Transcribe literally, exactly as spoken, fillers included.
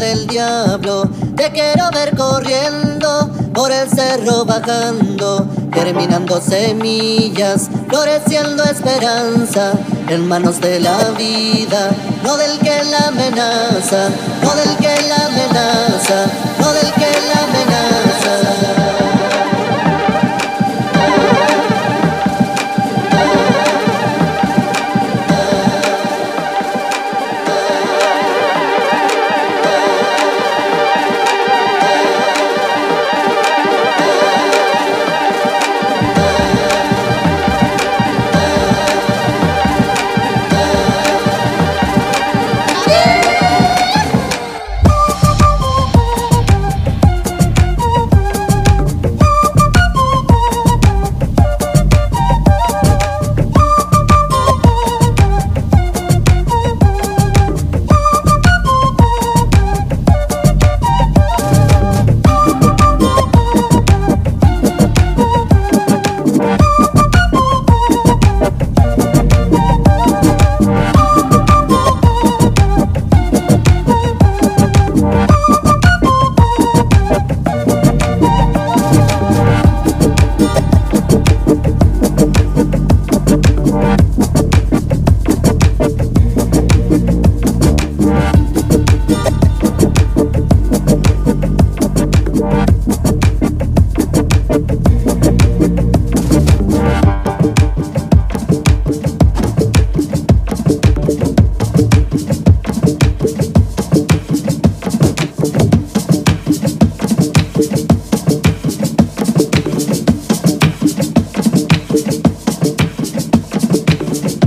del diablo. Te quiero ver corriendo por el cerro bajando, germinando semillas, floreciendo esperanza en manos de la vida, no del que la amenaza, no del que la amenaza.